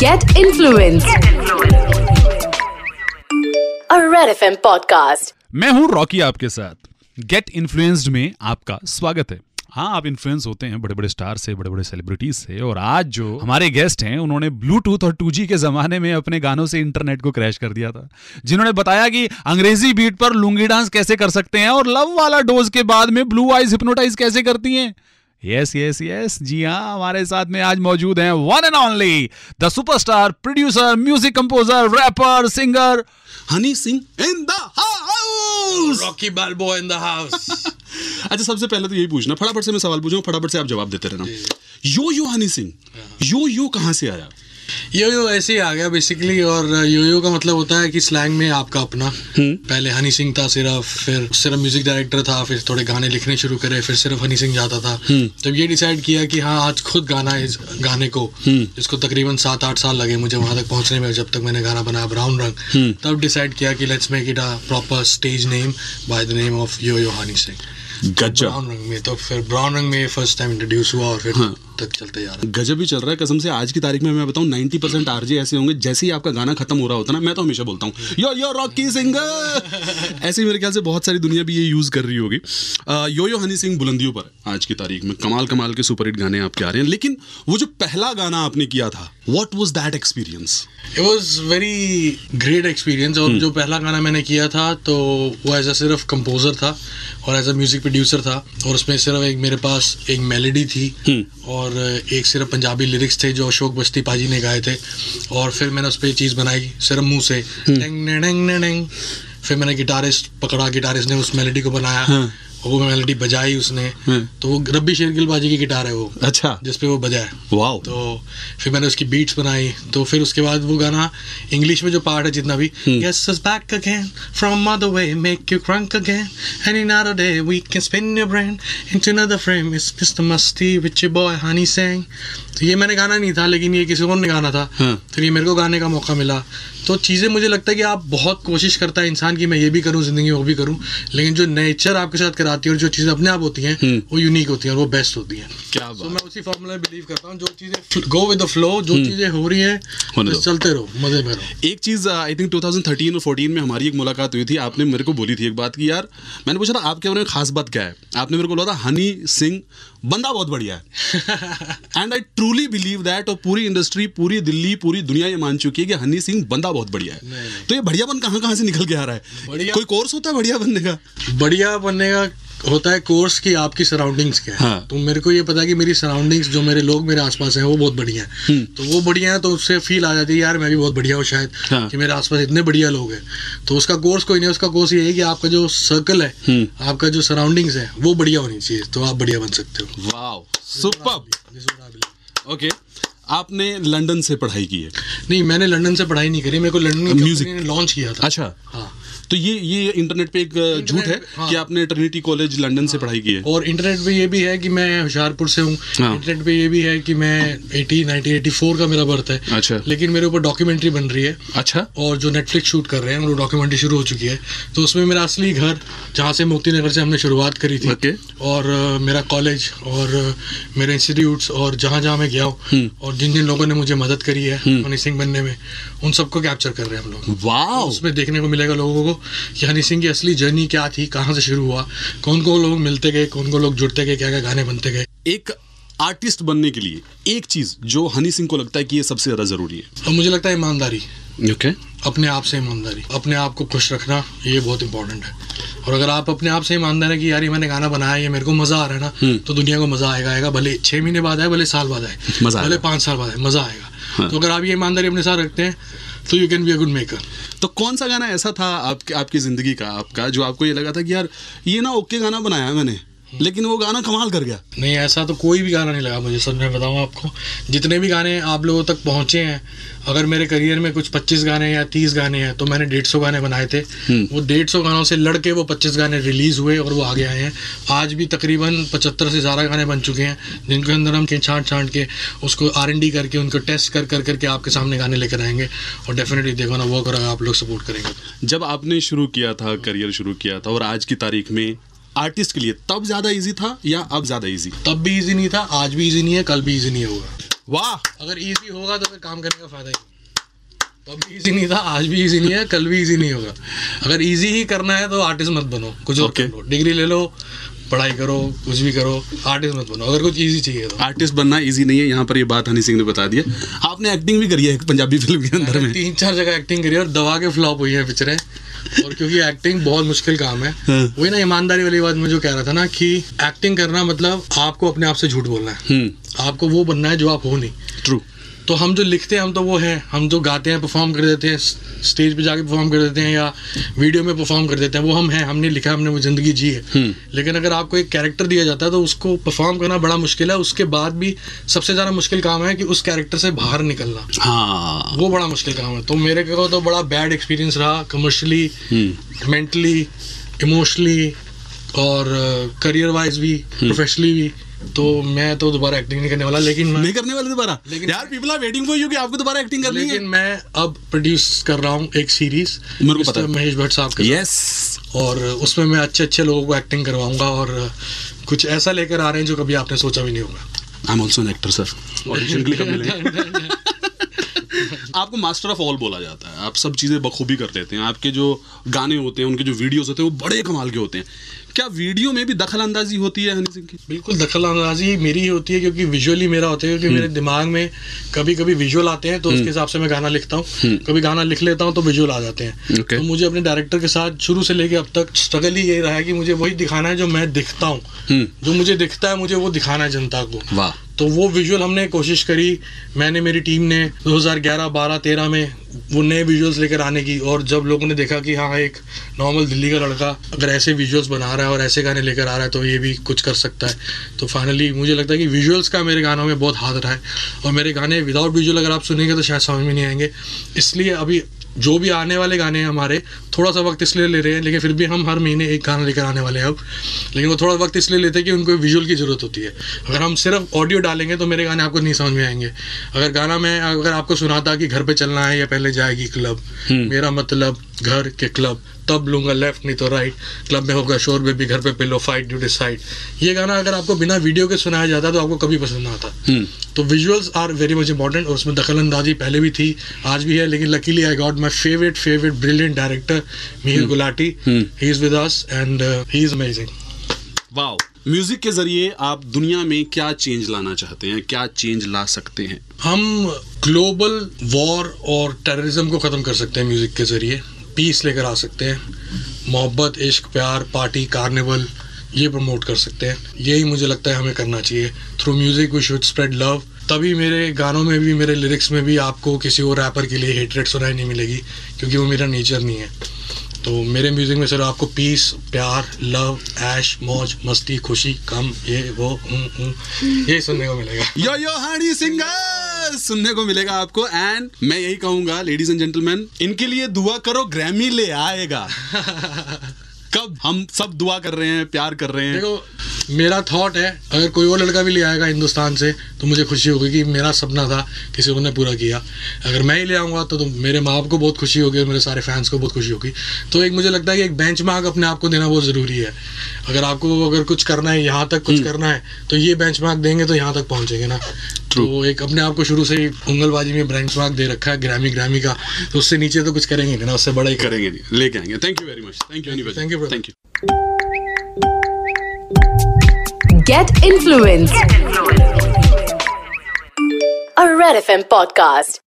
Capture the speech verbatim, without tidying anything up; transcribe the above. Get Influenced, Get Influenced. A Red F M podcast. मैं हूँ Rocky आपके साथ. Get Influenced में आपका स्वागत है. हाँ, आप इन्फ्लुएंस होते हैं बड़े बड़े स्टार से, बड़े बड़े सेलिब्रिटीज से. और आज जो हमारे गेस्ट हैं उन्होंने ब्लूटूथ और टू जी के ज़माने में अपने गानों से इंटरनेट को क्रैश कर दिया था, जिन्होंने बताया कि अंग्रेजी बीट पर लुंगी डांस कैसे कर सकते हैं और लव वाला डोज के बाद में ब्लू आइज हिप्नोटाइज कैसे करती हैं. यस यस यस जी हाँ, हमारे साथ में आज मौजूद हैं one and only the superstar, producer, music composer, rapper, singer Honey Singh in the house. Rocky बालबॉय in the house. अच्छा, सबसे पहले तो यही पूछना, फटाफट से मैं सवाल पूछूंगा, फटाफट से आप जवाब देते रहना. यो यो हनी सिंह, यो यो कहाँ से आया? यो यो ऐसे ही आ गया बेसिकली. और यो यो का मतलब होता है कि स्लैंग में आपका अपना. पहले हनी सिंह था सिर्फ, फिर सिर्फ म्यूजिक डायरेक्टर था, फिर थोड़े गाने लिखने शुरू करे, फिर सिर्फ हनी सिंह जाता था. जब ये डिसाइड किया कि हाँ आज खुद गाना है, इस गाने को, जिसको तकरीबन सात आठ साल लगे मुझे वहाँ तक पहुँचने में, जब तक मैंने गाना बनाया ब्राउन रंग, तब डिसाइड किया कि let's make it a proper stage name by the name of yo yo Honey Singh. Brown रंग में, तो फिर ब्राउन रंग में फर्स्ट टाइम इंट्रोड्यूस हुआ और फिर हाँ. तक चलते जा रहा है. गजब ही चल रहा है कसम से. आज की तारीख में मैं बताऊं नब्बे परसेंट आरजे ऐसे होंगे जैसे ही आपका गाना खत्म हो रहा होता ना, मैं तो हमेशा बोलता हूँ यो यो रॉकी सिंगर. ऐसे ही मेरे ख्याल से बहुत सारी दुनिया भी ये यूज़ कर रही होगी. यो यो हनी सिंह बुलंदियों पर है आज की तारीख में. कमाल कमाल के सुपरहिट गाने आपके आ रहे हैं. लेकिन वो जो पहला गाना आपने किया था, what was that experience? It was very great experience. और जो पहला गाना मैंने किया था तो वो एज अ सिर्फ कंपोजर था और एज अ म्यूजिक प्रोड्यूसर था. और उसमें सिर्फ एक मेरे पास एक मेलेडी थी और एक सिर्फ पंजाबी लिरिक्स थे जो अशोक बस्ती पाजी ने गाए थे. और फिर मैंने उस पर चीज़ बनाई सिर्फ मुंह से, डेंग डेंग डेंग. फिर मैंने गिटारिस्ट पकड़ा, गिटारिस्ट ने उस मेलेडी को बनाया. हाँ. वो मेलोडी बजाई उसने, तो वो रब्बी शेरगिल बाजी की गिटार है वो. अच्छा. जिसपे वो बजाए. वाओ. तो फिर मैंने उसकी बीट्स बनाई. तो फिर उसके बाद वो गाना इंग्लिश में जो पार्ट है जितना भी, Guess is back again from other way, make you crunk again, and in another day we can spin your brain into another frame, it's Mister Musty with your boy Honey Singh. तो ये मैंने गाना नहीं था, लेकिन ये किसी और ने गाना था. फिर ये मेरे को गाने का मौका मिला. तो चीज़ें, मुझे लगता है कि आप बहुत कोशिश करता है इंसान की मैं ये भी करूँ ज़िंदगी में, वो भी करूँ, लेकिन जो नेचर आपके साथ कराती है और जो चीज़ें अपने आप होती हैं वो यूनिक होती हैं और वो बेस्ट होती हैं. क्या बात. so, मैं उसी फॉर्मूला में बिलीव करता हूँ. जो चीज़ें गो विद द फ्लो, जो चीज़ें हो रही हैं तो चलते रहो, मज़े में रहो. एक चीज़ आई थिंक ट्वेंटी थर्टीन और फोर्टीन में हमारी एक मुलाकात हुई थी. आपने मेरे को बोली थी एक बात कि यार, मैंने पूछा था आपके बारे में खास बात क्या है, आपने मेरे को बोला था हनी सिंह बंदा बहुत बढ़िया है. And I truly believe that. और पूरी इंडस्ट्री, पूरी दिल्ली, पूरी दुनिया ये मान चुकी है कि हनी सिंह बंदा बहुत बढ़िया है. नहीं, नहीं. तो ये बढ़ियापन कहाँ कहाँ से निकल के आ रहा है? कोई कोर्स होता है बढ़िया बनने का? बढ़िया बनने का होता है कोर्स की आपकी सराउंडिंग्स क्या है. हाँ. तो मेरे को ये पता है कि मेरी सराउंडिंग्स, जो मेरे लोग मेरे आसपास हैं वो बहुत बढ़िया हैं. तो वो बढ़िया हैं तो उससे फील आ जाती है यार मैं भी बहुत बढ़िया हूँ शायद. हाँ. कि मेरे आसपास इतने बढ़िया लोग हैं. तो उसका कोर्स कोई नहीं, उसका कोर्स ये है कि आपका जो सर्कल है, आपका जो सराउंडिंग्स है वो बढ़िया होनी चाहिए, तो आप बढ़िया बन सकते हो. Wow, superb. ओके, आपने लंदन से पढ़ाई की है? नहीं, मैंने लंदन से पढ़ाई नहीं करी, मेरे को लंदन में म्यूजिक ने लॉन्च किया था. अच्छा. हाँ. तो ये ये इंटरनेट पे एक झूठ है. हाँ. कि आपने ट्रिनिटी कॉलेज लंदन हाँ. से पढ़ाई की है. और इंटरनेट पे ये भी है कि मैं होशियारपुर से हूँ. हाँ. इंटरनेट पे ये भी है कि मैं अस्सी, उन्नीस सौ चौरासी का मेरा बर्थ है. अच्छा. लेकिन मेरे ऊपर डॉक्यूमेंट्री बन रही है. अच्छा. और जो नेटफ्लिक्स शूट कर रहे हैं वो डॉक्यूमेंट्री शुरू हो चुकी है. तो उसमें मेरा असली घर जहाँ से मुक्ति नगर से हमने शुरुआत करी थी. okay. और मेरा कॉलेज और मेरे इंस्टीट्यूट्स और जहाँ जहाँ मैं गया हूँ और जिन जिन लोगों ने मुझे मदद करी है हनी सिंह बनने में, उन सबको कैप्चर कर रहे हैं हम लोग. वाह. उसमें देखने को मिलेगा लोगों को कि हनी सिंह की असली जर्नी क्या थी, कहाँ से शुरू हुआ, कौन कौन लोग मिलते गए, कौन कौन लोग जुड़ते गए, क्या क्या गाने बनते गए. एक आर्टिस्ट बनने के लिए एक चीज जो हनी सिंह को लगता है कि ये सबसे ज्यादा जरूरी है, और मुझे लगता है ईमानदारी. okay. अपने आप से ईमानदारी, अपने आप को खुश रखना, ये बहुत इंपॉर्टेंट है. और अगर आप अपने आप से ईमानदार है कि यार ये मैंने गाना बनाया, ये मेरे को मज़ा आ रहा है ना, तो दुनिया को मज़ा आएगा आएगा भले छः महीने बाद आए, भले साल बाद आए, भले पाँच साल बाद आए, मज़ा आएगा. हाँ. तो अगर आप ये ईमानदारी अपने साथ रखते हैं तो you can be a good maker. तो कौन सा गाना ऐसा था आपके आपकी ज़िंदगी का, आपका, जो आपको ये लगा था कि यार ये ना ओके गाना बनाया मैंने लेकिन वो गाना कमाल कर गया? नहीं, ऐसा तो कोई भी गाना नहीं लगा मुझे. सच में बताऊँ आपको, जितने भी गाने आप लोगों तक पहुँचे हैं, अगर मेरे करियर में कुछ पच्चीस गाने या तीस गाने हैं तो मैंने डेढ़ सौ गाने बनाए थे. वो डेढ़ सौ गानों से लड़ के वो पच्चीस गाने रिलीज़ हुए और वो आगे आए हैं. आज भी तकरीबन पचहत्तर से ज़्यादा गाने बन चुके हैं, जिनके अंदर हम छाँट छाँट के उसको आर एन डी करके, उनको टेस्ट कर कर करके आपके सामने गाने लेकर आएंगे. और डेफिनेटली देखो ना, वो करेगा, आप लोग सपोर्ट करेंगे. जब आपने शुरू किया था, करियर शुरू किया था, और आज की तारीख में आर्टिस्ट के लिए तब ज्यादा इजी था या अब ज्यादा इजी? तब भी इजी नहीं था, आज भी इजी नहीं है, कल भी इजी नहीं होगा. वाह, अगर ईजी होगा तो फिर काम करने का फ़ायदा ही। तो अब ईजी नहीं था, आज भी ईजी नहीं है, कल भी ईजी नहीं होगा। अगर ईजी ही करना है तो आर्टिस्ट मत बनो, कुछ और okay. करो, डिग्री ले लो, पढ़ाई करो, कुछ भी करो, आर्टिस्ट मत बनो अगर कुछ इजी चाहिए तो। आर्टिस्ट बनना इजी नहीं है, यहाँ पर ये बात हनी सिंह ने बता दी है। आपने एक्टिंग भी करी है पंजाबी फिल्म के अंदर में, तीन चार जगह एक्टिंग करी है और दबा के फ्लॉप हुई है पिक्चरें। और क्योंकि एक्टिंग बहुत मुश्किल काम है, वही ना ईमानदारी वाली बात मैं जो कह रहा था ना, कि एक्टिंग करना मतलब आपको अपने आप से झूठ बोलना है, आपको वो बनना है जो आप हो नहीं। ट्रू। तो हम जो लिखते हैं हम तो वो हैं, हम जो गाते हैं परफॉर्म कर देते हैं, स्टेज पे जाके परफॉर्म कर देते हैं या वीडियो में परफॉर्म कर देते हैं, वो हम हैं, हमने लिखा, हमने वो ज़िंदगी जी है। लेकिन अगर आपको एक कैरेक्टर दिया जाता है तो उसको परफॉर्म करना बड़ा मुश्किल है। उसके बाद भी सबसे ज़्यादा मुश्किल काम है कि उस कैरेक्टर से बाहर निकलना। हाँ, वो बड़ा मुश्किल काम है। तो मेरे को तो बड़ा बैड एक्सपीरियंस रहा, कमर्शली, मेंटली, इमोशनली और करियर वाइज भी, प्रोफेशनली भी। तो मैं तो दोबारा एक्टिंग नहीं करने वाला। लेकिन मैं नहीं करने वाला दोबारा, लेकिन यार people are waiting for you कि आपको दोबारा एक्टिंग करनी है। लेकिन मैं अब प्रोड्यूस कर रहा हूँ एक सीरीज, मिस्टर महेश भट्ट साहब के। यस, और उसमें मैं अच्छे अच्छे लोगों को एक्टिंग करवाऊंगा और कुछ ऐसा लेकर आ रहे हैं जो कभी आपने सोचा भी नहीं होगा। I am also an actor sir. आपको मास्टर ऑफ ऑल बोला जाता है, आप सब चीज़ें बखूबी कर लेते हैं। आपके जो गाने होते हैं, उनके जो वीडियोस होते हैं, वो बड़े कमाल के होते हैं। क्या वीडियो में भी दखल अंदाजी होती है हनी सिंह की? बिल्कुल, दखल अंदाजी मेरी ही होती है, क्योंकि विजुअली मेरा होता है, क्योंकि मेरे दिमाग में कभी कभी विजुअल आते हैं तो उसके हिसाब से मैं गाना लिखता हूँ, कभी गाना लिख लेता हूँ तो विजुअल आ जाते हैं। तो मुझे अपने डायरेक्टर के साथ शुरू से लेकर अब तक स्ट्रगल ही यही रहा है कि मुझे वही दिखाना है जो मैं दिखता हूँ, जो मुझे दिखता है मुझे वो दिखाना है जनता को। वाह। तो वो विजुअल हमने कोशिश करी, मैंने, मेरी टीम ने दो हज़ार ग्यारह बारह तेरह में वो नए विजुअल्स लेकर आने की। और जब लोगों ने देखा कि हाँ, एक नॉर्मल दिल्ली का लड़का अगर ऐसे विजुअल्स बना रहा है और ऐसे गाने लेकर आ रहा है तो ये भी कुछ कर सकता है। तो फाइनली मुझे लगता है कि विजुअल्स का मेरे गानों में बहुत हाथ रहा है और मेरे गाने विदाउट विजुअल अगर आप सुनेंगे तो शायद समझ में नहीं आएंगे। इसलिए अभी जो भी आने वाले गाने हैं हमारे, थोड़ा सा वक्त इसलिए ले रहे हैं, लेकिन फिर भी हम हर महीने एक गाना लेकर आने वाले हैं अब। लेकिन वो थोड़ा वक्त इसलिए लेते हैं कि उनको विजुअल की ज़रूरत होती है। अगर हम सिर्फ ऑडियो डालेंगे तो मेरे गाने आपको नहीं समझ में आएंगे। अगर गाना मैं अगर आपको सुनाता कि घर पे चलना है या पहले जाएगी क्लब, मेरा मतलब घर के क्लब, तब लूँगा लेफ्ट नहीं तो राइट, क्लब में होगा शोर बेबी, घर पे पिलो फाइट, यू डिसाइड, ये गाना अगर आपको बिना वीडियो के सुनाया जाता तो आपको कभी पसंद ना आता। तो visuals are very much important और उसमें दखलंदाजी पहले भी थी, आज भी है। लेकिन luckily I got my favourite favourite brilliant director Mihir Gulati, he is with us and he is amazing. Wow. Music के ज़रिए आप दुनिया में क्या चेंज लाना चाहते हैं, क्या चेंज ला सकते हैं? हम ग्लोबल वॉर और टेररिज्म को ख़त्म कर सकते हैं म्यूज़िक के ज़रिए, पीस लेकर आ सकते हैं, मोहब्बत, इश्क, प्यार, पार्टी, कार्निवल, ये प्रमोट कर सकते हैं। यही मुझे लगता है हमें करना चाहिए। Through music we should spread love. तभी मेरे गानों में भी, मेरे लिरिक्स में भी आपको किसी और रैपर के लिए हेटरेट सुनाई नहीं मिलेगी, क्योंकि वो मेरा नेचर नहीं है। तो मेरे म्यूज़िक में सर आपको पीस, प्यार, लव, ऐश, मौज, मस्ती, खुशी, गम, ये वो ये सुनने को मिलेगा। यो यो हनी सिंह सुनने को मिलेगा आपको। एंड मैं यही कहूँगा लेडीज एंड जेंटलमैन, इनके लिए दुआ करो, ग्रैमी ले आएगा। कब हम सब दुआ कर रहे हैं, प्यार कर रहे हैं। देखो मेरा थॉट है, अगर कोई और लड़का भी ले आएगा हिंदुस्तान से तो मुझे खुशी होगी कि मेरा सपना था, किसी और ने पूरा किया। अगर मैं ही ले आऊँगा तो, तो मेरे माँ बाप को बहुत खुशी होगी और मेरे सारे फैंस को बहुत खुशी होगी। तो एक मुझे लगता है कि एक बेंचमार्क अपने आप को देना बहुत ज़रूरी है। अगर आपको अगर कुछ करना है, यहाँ तक कुछ करना है, तो ये बेंचमार्क देंगे तो यहाँ तक पहुँचेंगे ना। तो एक अपने आप को शुरू से ही उंगलबाजी में बेंचमार्क दे रखा है ग्रैमी ग्रैमी का, तो उससे नीचे तो कुछ करेंगे ना, उससे बड़ा ही करेंगे, लेके आएंगे। Thank you very much, thank you, thank you. Thank you. Get Influenced, a Red F M podcast.